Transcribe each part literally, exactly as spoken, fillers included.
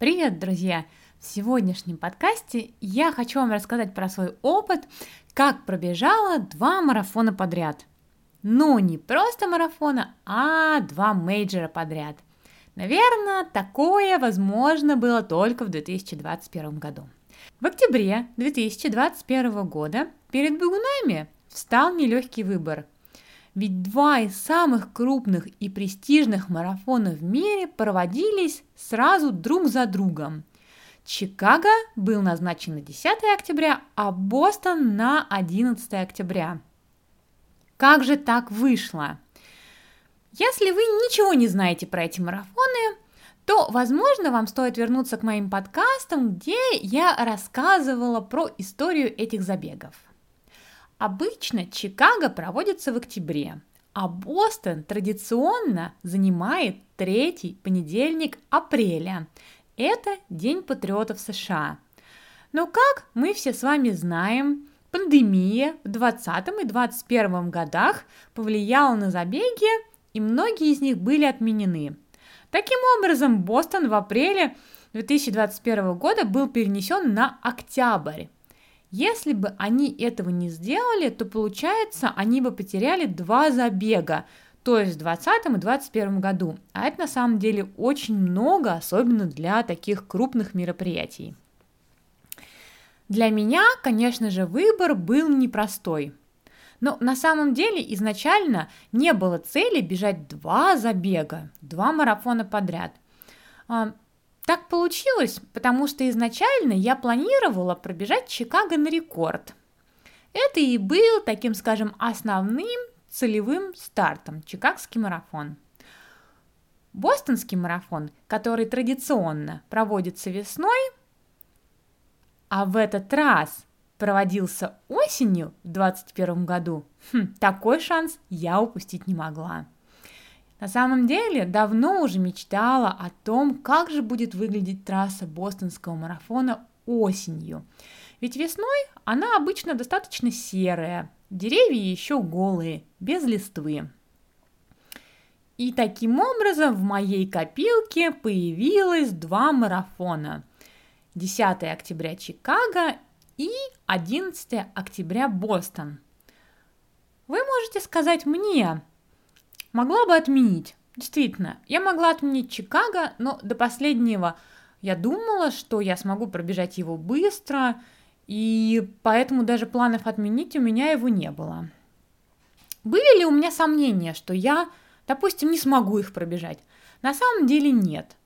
Привет, друзья! В сегодняшнем подкасте я хочу вам рассказать про свой опыт, как пробежала два марафона подряд. Ну, не просто марафона, а два мейджора подряд. Наверное, такое возможно было только в две тысячи двадцать первом году. В октябре две тысячи двадцать первого года перед бегунами встал нелегкий выбор. Ведь два из самых крупных и престижных марафонов в мире проводились сразу друг за другом. Чикаго был назначен на десятое октября, а Бостон на одиннадцатое октября. Как же так вышло? Если вы ничего не знаете про эти марафоны, то, возможно, вам стоит вернуться к моим подкастам, где я рассказывала про историю этих забегов. Обычно Чикаго проводится в октябре, а Бостон традиционно занимает третий понедельник апреля. Это День патриотов США. Но, как мы все с вами знаем, пандемия в двадцатом и двадцать первом годах повлияла на забеги, и многие из них были отменены. Таким образом, Бостон в апреле две тысячи двадцать первого года был перенесен на октябрь. Если бы они этого не сделали, то, получается, они бы потеряли два забега, то есть в двадцатом и двадцать первом году. А это на самом деле очень много, особенно для таких крупных мероприятий. Для меня, конечно же, выбор был непростой. Но на самом деле изначально не было цели бежать два забега, два марафона подряд. Так получилось, потому что изначально я планировала пробежать Чикаго на рекорд. Это и был таким, скажем, основным целевым стартом Чикагский марафон. Бостонский марафон, который традиционно проводится весной, а в этот раз проводился осенью в двадцать первом году, хм, такой шанс я упустить не могла. На самом деле, давно уже мечтала о том, как же будет выглядеть трасса Бостонского марафона осенью. Ведь весной она обычно достаточно серая, деревья еще голые, без листвы. И таким образом в моей копилке появилось два марафона. десятое октября Чикаго и одиннадцатое октября Бостон. Вы можете сказать мне... Могла бы отменить. Действительно, я могла отменить Чикаго, но до последнего я думала, что я смогу пробежать его быстро, и поэтому даже планов отменить у меня его не было. Были ли у меня сомнения, что я, допустим, не смогу их пробежать? На самом деле нет.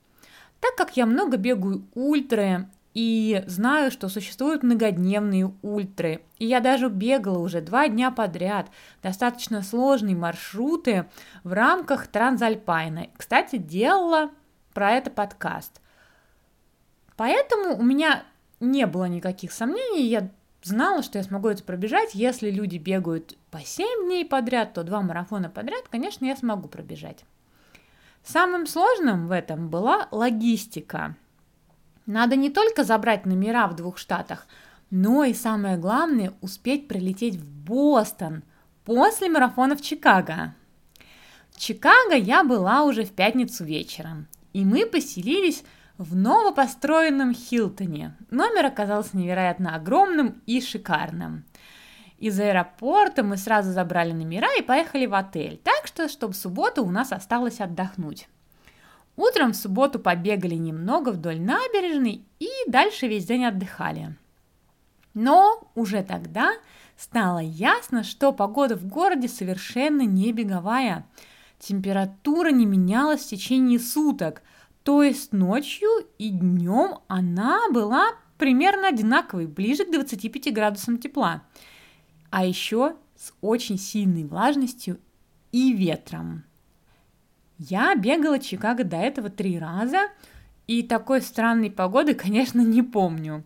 Так как я много бегаю ультры и знаю, что существуют многодневные ультры, и я даже бегала уже два дня подряд достаточно сложные маршруты в рамках Трансальпайна. Кстати, делала про это подкаст. Поэтому у меня не было никаких сомнений, я знала, что я смогу это пробежать. Если люди бегают по семь дней подряд, то два марафона подряд, конечно, я смогу пробежать. Самым сложным в этом была логистика. Надо не только забрать номера в двух штатах, но и самое главное – успеть прилететь в Бостон после марафона в Чикаго. В Чикаго я была уже в пятницу вечером, и мы поселились в новопостроенном Хилтоне. Номер оказался невероятно огромным и шикарным. Из аэропорта мы сразу забрали номера и поехали в отель, так что, чтобы субботу у нас осталось отдохнуть. Утром в субботу побегали немного вдоль набережной и дальше весь день отдыхали. Но уже тогда стало ясно, что погода в городе совершенно не беговая. Температура не менялась в течение суток, то есть ночью и днем она была примерно одинаковой, ближе к двадцати пяти градусам тепла, а еще с очень сильной влажностью и ветром. Я бегала Чикаго до этого три раза, и такой странной погоды, конечно, не помню.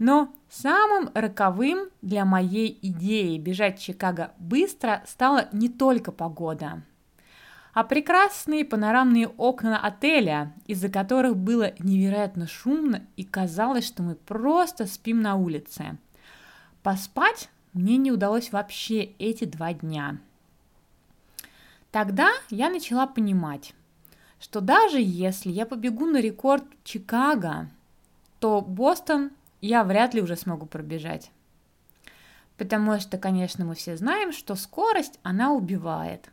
Но самым роковым для моей идеи бежать Чикаго быстро стала не только погода, а прекрасные панорамные окна отеля, из-за которых было невероятно шумно и казалось, что мы просто спим на улице. Поспать мне не удалось вообще эти два дня. Тогда я начала понимать, что даже если я побегу на рекорд Чикаго, то Бостон я вряд ли уже смогу пробежать. Потому что, конечно, мы все знаем, что скорость, она убивает.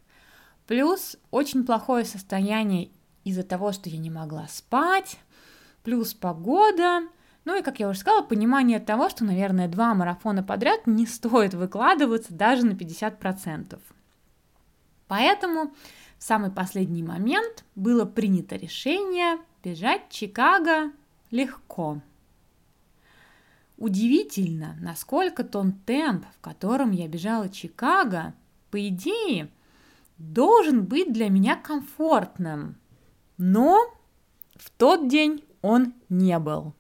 Плюс очень плохое состояние из-за того, что я не могла спать, плюс погода, ну и, как я уже сказала, понимание того, что, наверное, два марафона подряд не стоит выкладываться даже на пятьдесят процентов. Поэтому в самый последний момент было принято решение бежать Чикаго легко. Удивительно, насколько тот темп, в котором я бежала Чикаго, по идее, должен быть для меня комфортным. Но в тот день он не был.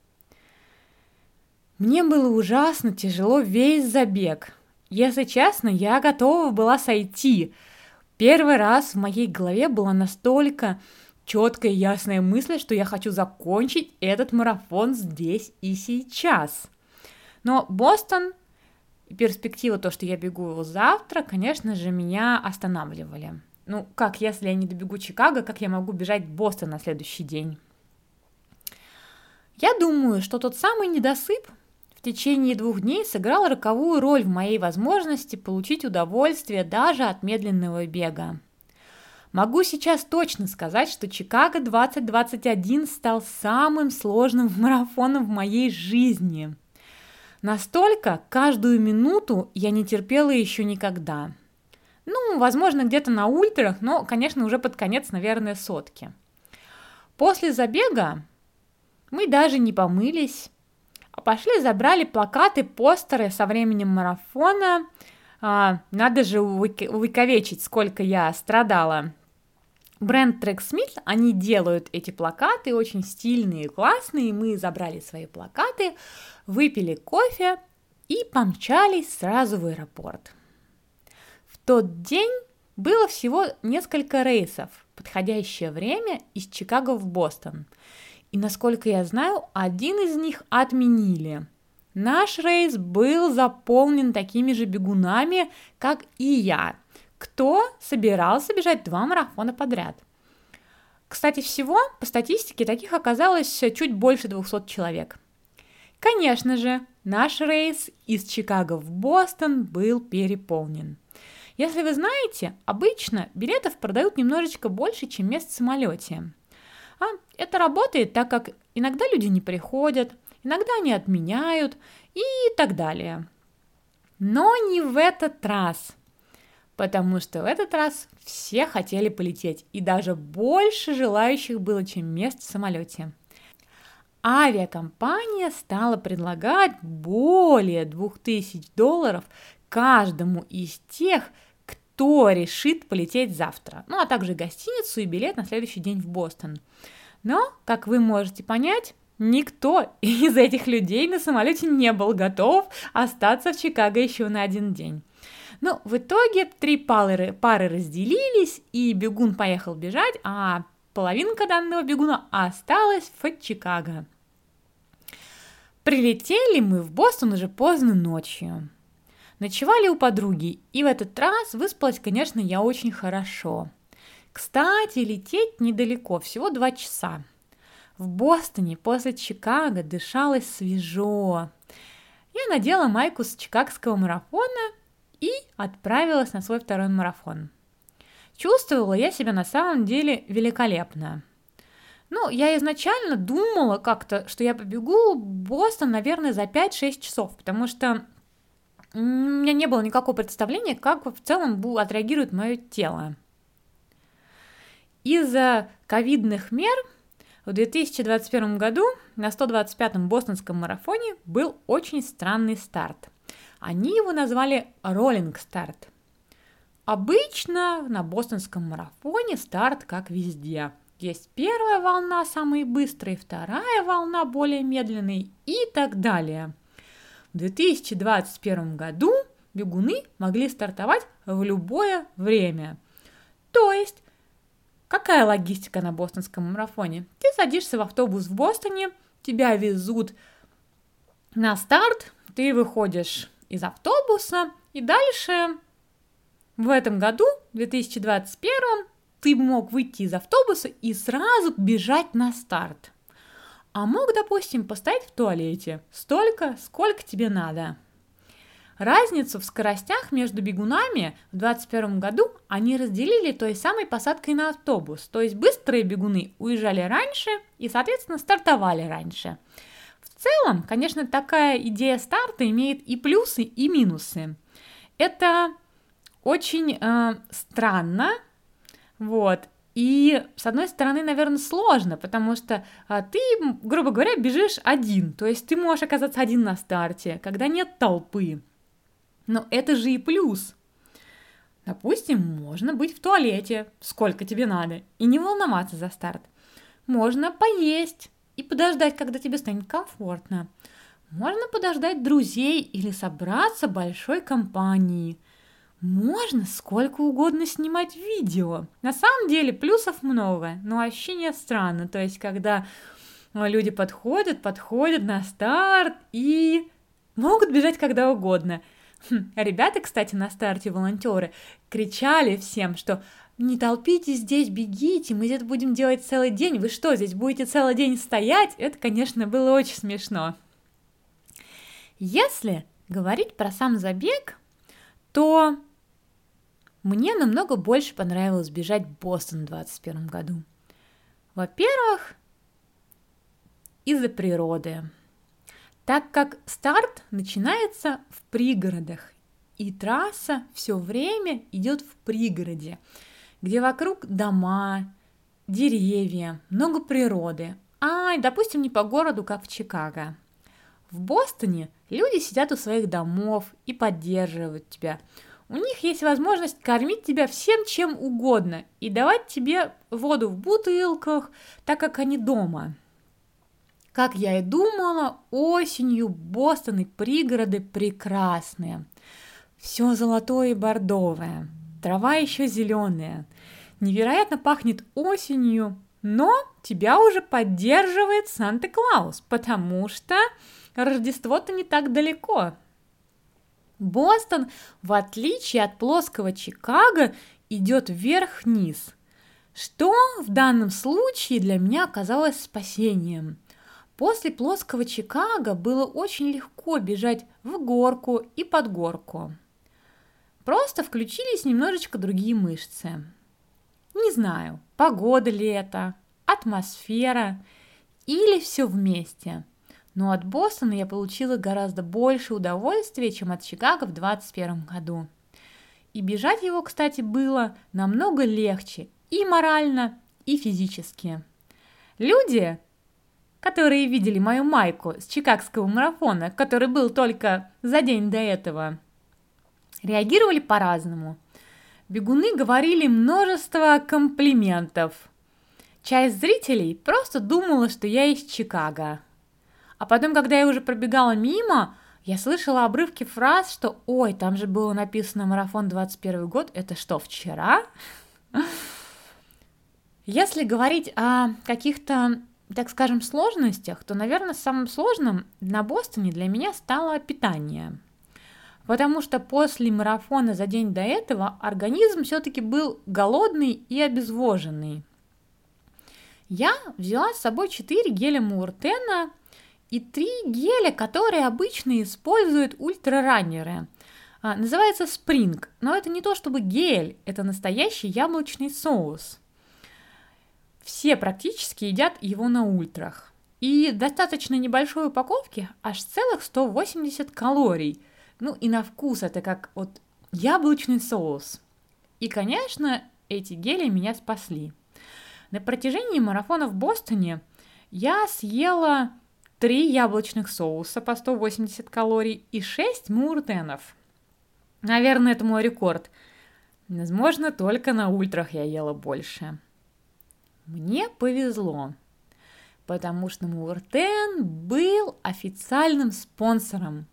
Мне было ужасно тяжело весь забег. Если честно, я готова была сойти. Первый раз в моей голове была настолько четкая и ясная мысль, что я хочу закончить этот марафон здесь и сейчас. Но Бостон и перспектива то, что я бегу его завтра, конечно же, меня останавливали. Ну, как, если я не добегу Чикаго, как я могу бежать в Бостон на следующий день? Я думаю, что тот самый недосып в течение двух дней сыграл роковую роль в моей возможности получить удовольствие даже от медленного бега. Могу сейчас точно сказать, что Чикаго двадцать двадцать один стал самым сложным марафоном в моей жизни. Настолько каждую минуту я не терпела еще никогда. Ну, возможно, где-то на ультрах, но, конечно, уже под конец, наверное, сотки. После забега мы даже не помылись, а пошли забрали плакаты, постеры со временем марафона. А, надо же увековечить, сколько я страдала. Бренд Tracksmith, они делают эти плакаты, очень стильные и классные. Мы забрали свои плакаты, выпили кофе и помчались сразу в аэропорт. В тот день было всего несколько рейсов, подходящее время из Чикаго в Бостон. И, насколько я знаю, один из них отменили. Наш рейс был заполнен такими же бегунами, как и я, кто собирался бежать два марафона подряд. Кстати, всего, по статистике, таких оказалось чуть больше двухсот человек. Конечно же, наш рейс из Чикаго в Бостон был переполнен. Если вы знаете, обычно билетов продают немножечко больше, чем мест в самолете. А это работает, так как иногда люди не приходят, иногда они отменяют и так далее. Но не в этот раз, потому что в этот раз все хотели полететь, и даже больше желающих было, чем мест в самолете. Авиакомпания стала предлагать более двух тысяч долларов каждому из тех, кто решит полететь завтра, ну а также гостиницу и билет на следующий день в Бостон. Но, как вы можете понять, никто из этих людей на самолете не был готов остаться в Чикаго еще на один день. Но в итоге три пары, пары разделились, и бегун поехал бежать, а половинка данного бегуна осталась в Чикаго. Прилетели мы в Бостон уже поздно ночью. Ночевали у подруги, и в этот раз выспалась, конечно, я очень хорошо. Кстати, лететь недалеко, всего два часа. В Бостоне после Чикаго дышалось свежо. Я надела майку с чикагского марафона и отправилась на свой второй марафон. Чувствовала я себя на самом деле великолепно. Ну, я изначально думала как-то, что я побегу в Бостон, наверное, за пять-шесть часов, потому что у меня не было никакого представления, как в целом отреагирует мое тело. Из-за ковидных мер в две тысячи двадцать первом году на сто двадцать пятом бостонском марафоне был очень странный старт. Они его назвали «роллинг старт». Обычно на бостонском марафоне старт как везде. Есть первая волна, самые быстрые, вторая волна, более медленные и так далее. В две тысячи двадцать первом году бегуны могли стартовать в любое время. То есть, какая логистика на бостонском марафоне? Ты садишься в автобус в Бостоне, тебя везут на старт, ты выходишь из автобуса, и дальше в этом году, в две тысячи двадцать первом, ты мог выйти из автобуса и сразу бежать на старт. А мог, допустим, постоять в туалете столько, сколько тебе надо. Разницу в скоростях между бегунами в двадцать первом году они разделили той самой посадкой на автобус, то есть быстрые бегуны уезжали раньше и, соответственно, стартовали раньше. В целом, конечно, такая идея старта имеет и плюсы, и минусы. Это очень э, странно, вот. И, с одной стороны, наверное, сложно, потому что а, ты, грубо говоря, бежишь один, то есть ты можешь оказаться один на старте, когда нет толпы. Но это же и плюс. Допустим, можно быть в туалете, сколько тебе надо, и не волноваться за старт. Можно поесть и подождать, когда тебе станет комфортно. Можно подождать друзей или собраться большой компанией. Можно сколько угодно снимать видео. На самом деле плюсов много, но ощущение странно. То есть, когда люди подходят, подходят на старт и могут бежать когда угодно. Хм, ребята, кстати, на старте волонтеры кричали всем, что «Не толпитесь здесь, бегите, мы здесь будем делать целый день, вы что, здесь будете целый день стоять?» Это, конечно, было очень смешно. Если говорить про сам забег, то... Мне намного больше понравилось бежать в Бостон в двадцать первом году. Во-первых, из-за природы. Так как старт начинается в пригородах, и трасса все время идет в пригороде, где вокруг дома, деревья, много природы. А, допустим, не по городу, как в Чикаго. В Бостоне люди сидят у своих домов и поддерживают тебя. У них есть возможность кормить тебя всем, чем угодно, и давать тебе воду в бутылках, так как они дома. Как я и думала, осенью Бостон и пригороды прекрасные. Все золотое и бордовое, трава еще зеленая. Невероятно пахнет осенью, но тебя уже поддерживает Санта-Клаус, потому что Рождество-то не так далеко. Бостон, в отличие от плоского Чикаго, идет вверх-вниз, что в данном случае для меня оказалось спасением. После плоского Чикаго было очень легко бежать в горку и под горку. Просто включились немножечко другие мышцы. Не знаю, погода ли это, атмосфера или все вместе. Но от Бостона я получила гораздо больше удовольствия, чем от Чикаго в двадцать первом году. И бежать его, кстати, было намного легче и морально, и физически. Люди, которые видели мою майку с чикагского марафона, который был только за день до этого, реагировали по-разному. Бегуны говорили множество комплиментов. Часть зрителей просто думала, что я из Чикаго. А потом, когда я уже пробегала мимо, я слышала обрывки фраз, что «Ой, там же было написано марафон двадцать первый год, это что, вчера?» Если говорить о каких-то, так скажем, сложностях, то, наверное, самым сложным на Бостоне для меня стало питание. Потому что после марафона за день до этого организм все-таки был голодный и обезвоженный. Я взяла с собой четыре геля Муртена и три геля, которые обычно используют ультрараннеры. А, называется Spring, но это не то чтобы гель, это настоящий яблочный соус. Все практически едят его на ультрах. И достаточно небольшой упаковки аж целых сто восемьдесят калорий. Ну и на вкус это как вот яблочный соус. И, конечно, эти гели меня спасли. На протяжении марафона в Бостоне я съела три яблочных соуса по сто восемьдесят калорий и шесть муртенов. Наверное, это мой рекорд. Возможно, только на ультрах я ела больше. Мне повезло, потому что Муртен был официальным спонсором.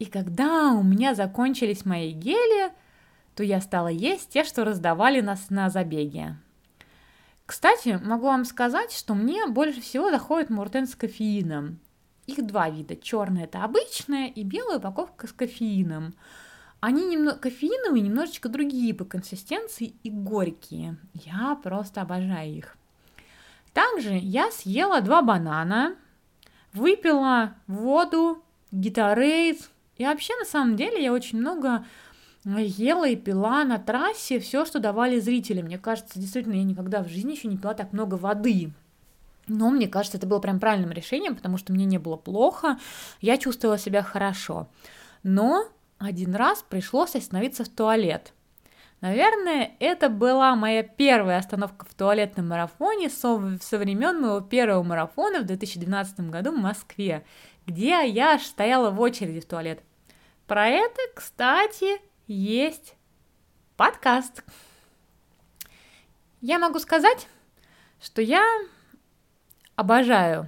И когда у меня закончились мои гели, то я стала есть те, что раздавали нас на забеге. Кстати, могу вам сказать, что мне больше всего заходит Муртен с кофеином. Их два вида. Черная – это обычная, и белая упаковка с кофеином. Они немного кофеиновые, немножечко другие по консистенции и горькие. Я просто обожаю их. Также я съела два банана, выпила воду, Gatorade. И вообще, на самом деле, я очень много ела и пила на трассе все, что давали зрители. Мне кажется, действительно, я никогда в жизни еще не пила так много воды. Но мне кажется, это было прям правильным решением, потому что мне не было плохо, я чувствовала себя хорошо. Но один раз пришлось остановиться в туалет. Наверное, это была моя первая остановка в туалетном марафоне со времен моего первого марафона в две тысячи двенадцатом году в Москве, где я аж стояла в очереди в туалет. Про это, кстати, есть подкаст. Я могу сказать, что я обожаю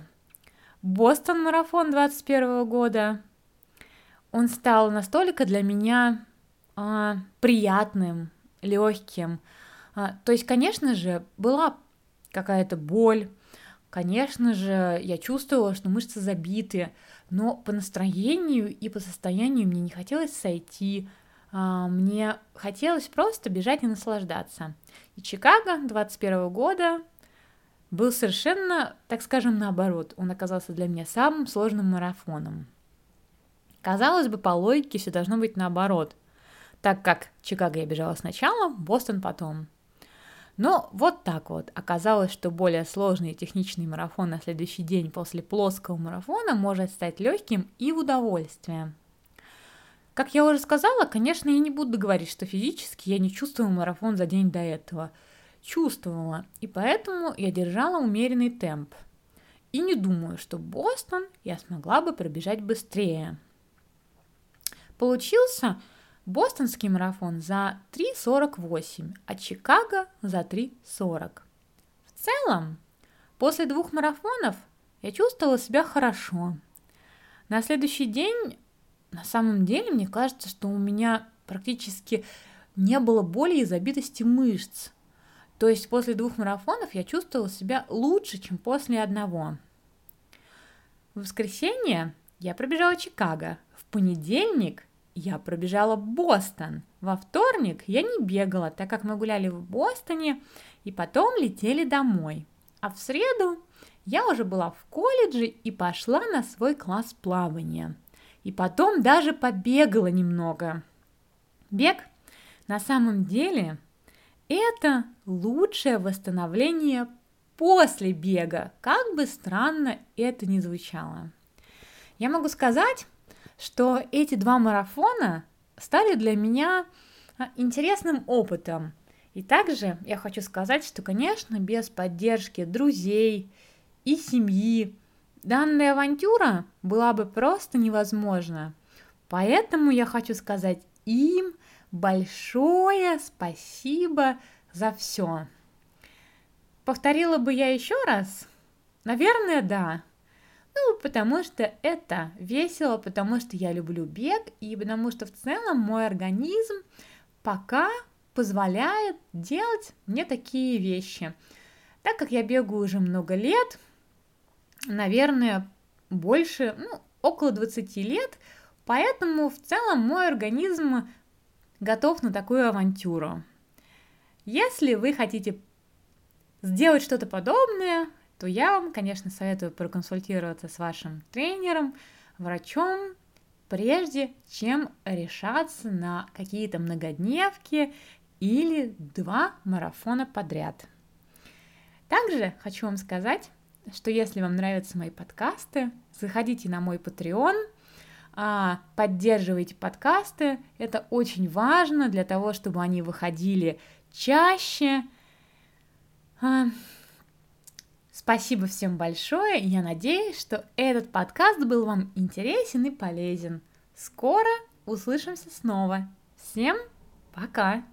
Бостон марафон двадцать первого года. Он стал настолько для меня а, приятным, легким. А, то есть, конечно же, была какая-то боль, конечно же, я чувствовала, что мышцы забиты, но по настроению и по состоянию мне не хотелось сойти, а, мне хотелось просто бежать и наслаждаться. И Чикаго двадцать первого года был совершенно, так скажем, наоборот. Он оказался для меня самым сложным марафоном. Казалось бы, по логике все должно быть наоборот, так как Чикаго я бежала сначала, Бостон потом. Но вот так вот. Оказалось, что более сложный и техничный марафон на следующий день после плоского марафона может стать легким и в удовольствие. Как я уже сказала, конечно, я не буду говорить, что физически я не чувствовала марафон за день до этого. Чувствовала, и поэтому я держала умеренный темп. И не думаю, что Бостон я смогла бы пробежать быстрее. Получился бостонский марафон за три сорок восемь, а Чикаго за три сорок. В целом, после двух марафонов я чувствовала себя хорошо. На следующий день, на самом деле, мне кажется, что у меня практически не было боли и забитости мышц. То есть после двух марафонов я чувствовала себя лучше, чем после одного. В воскресенье я пробежала Чикаго, в понедельник я пробежала Бостон. Во вторник я не бегала, так как мы гуляли в Бостоне и потом летели домой. А в среду я уже была в колледже и пошла на свой класс плавания. И потом даже побегала немного. Бег на самом деле это лучшее восстановление после бега, как бы странно это ни звучало. Я могу сказать, что эти два марафона стали для меня интересным опытом. И также я хочу сказать, что, конечно, без поддержки друзей и семьи данная авантюра была бы просто невозможна. Поэтому я хочу сказать им большое спасибо за все. Повторила бы я еще раз? Наверное, да. Ну, потому что это весело, потому что я люблю бег, и потому что в целом мой организм пока позволяет делать мне такие вещи. Так как я бегаю уже много лет, наверное, больше, ну, около двадцати лет, поэтому в целом мой организм готов на такую авантюру. Если вы хотите сделать что-то подобное, то я вам, конечно, советую проконсультироваться с вашим тренером, врачом, прежде чем решаться на какие-то многодневки или два марафона подряд. Также хочу вам сказать, что если вам нравятся мои подкасты, заходите на мой Patreon, поддерживайте подкасты, это очень важно для того, чтобы они выходили чаще. Спасибо всем большое, я надеюсь, что этот подкаст был вам интересен и полезен. Скоро услышимся снова. Всем пока!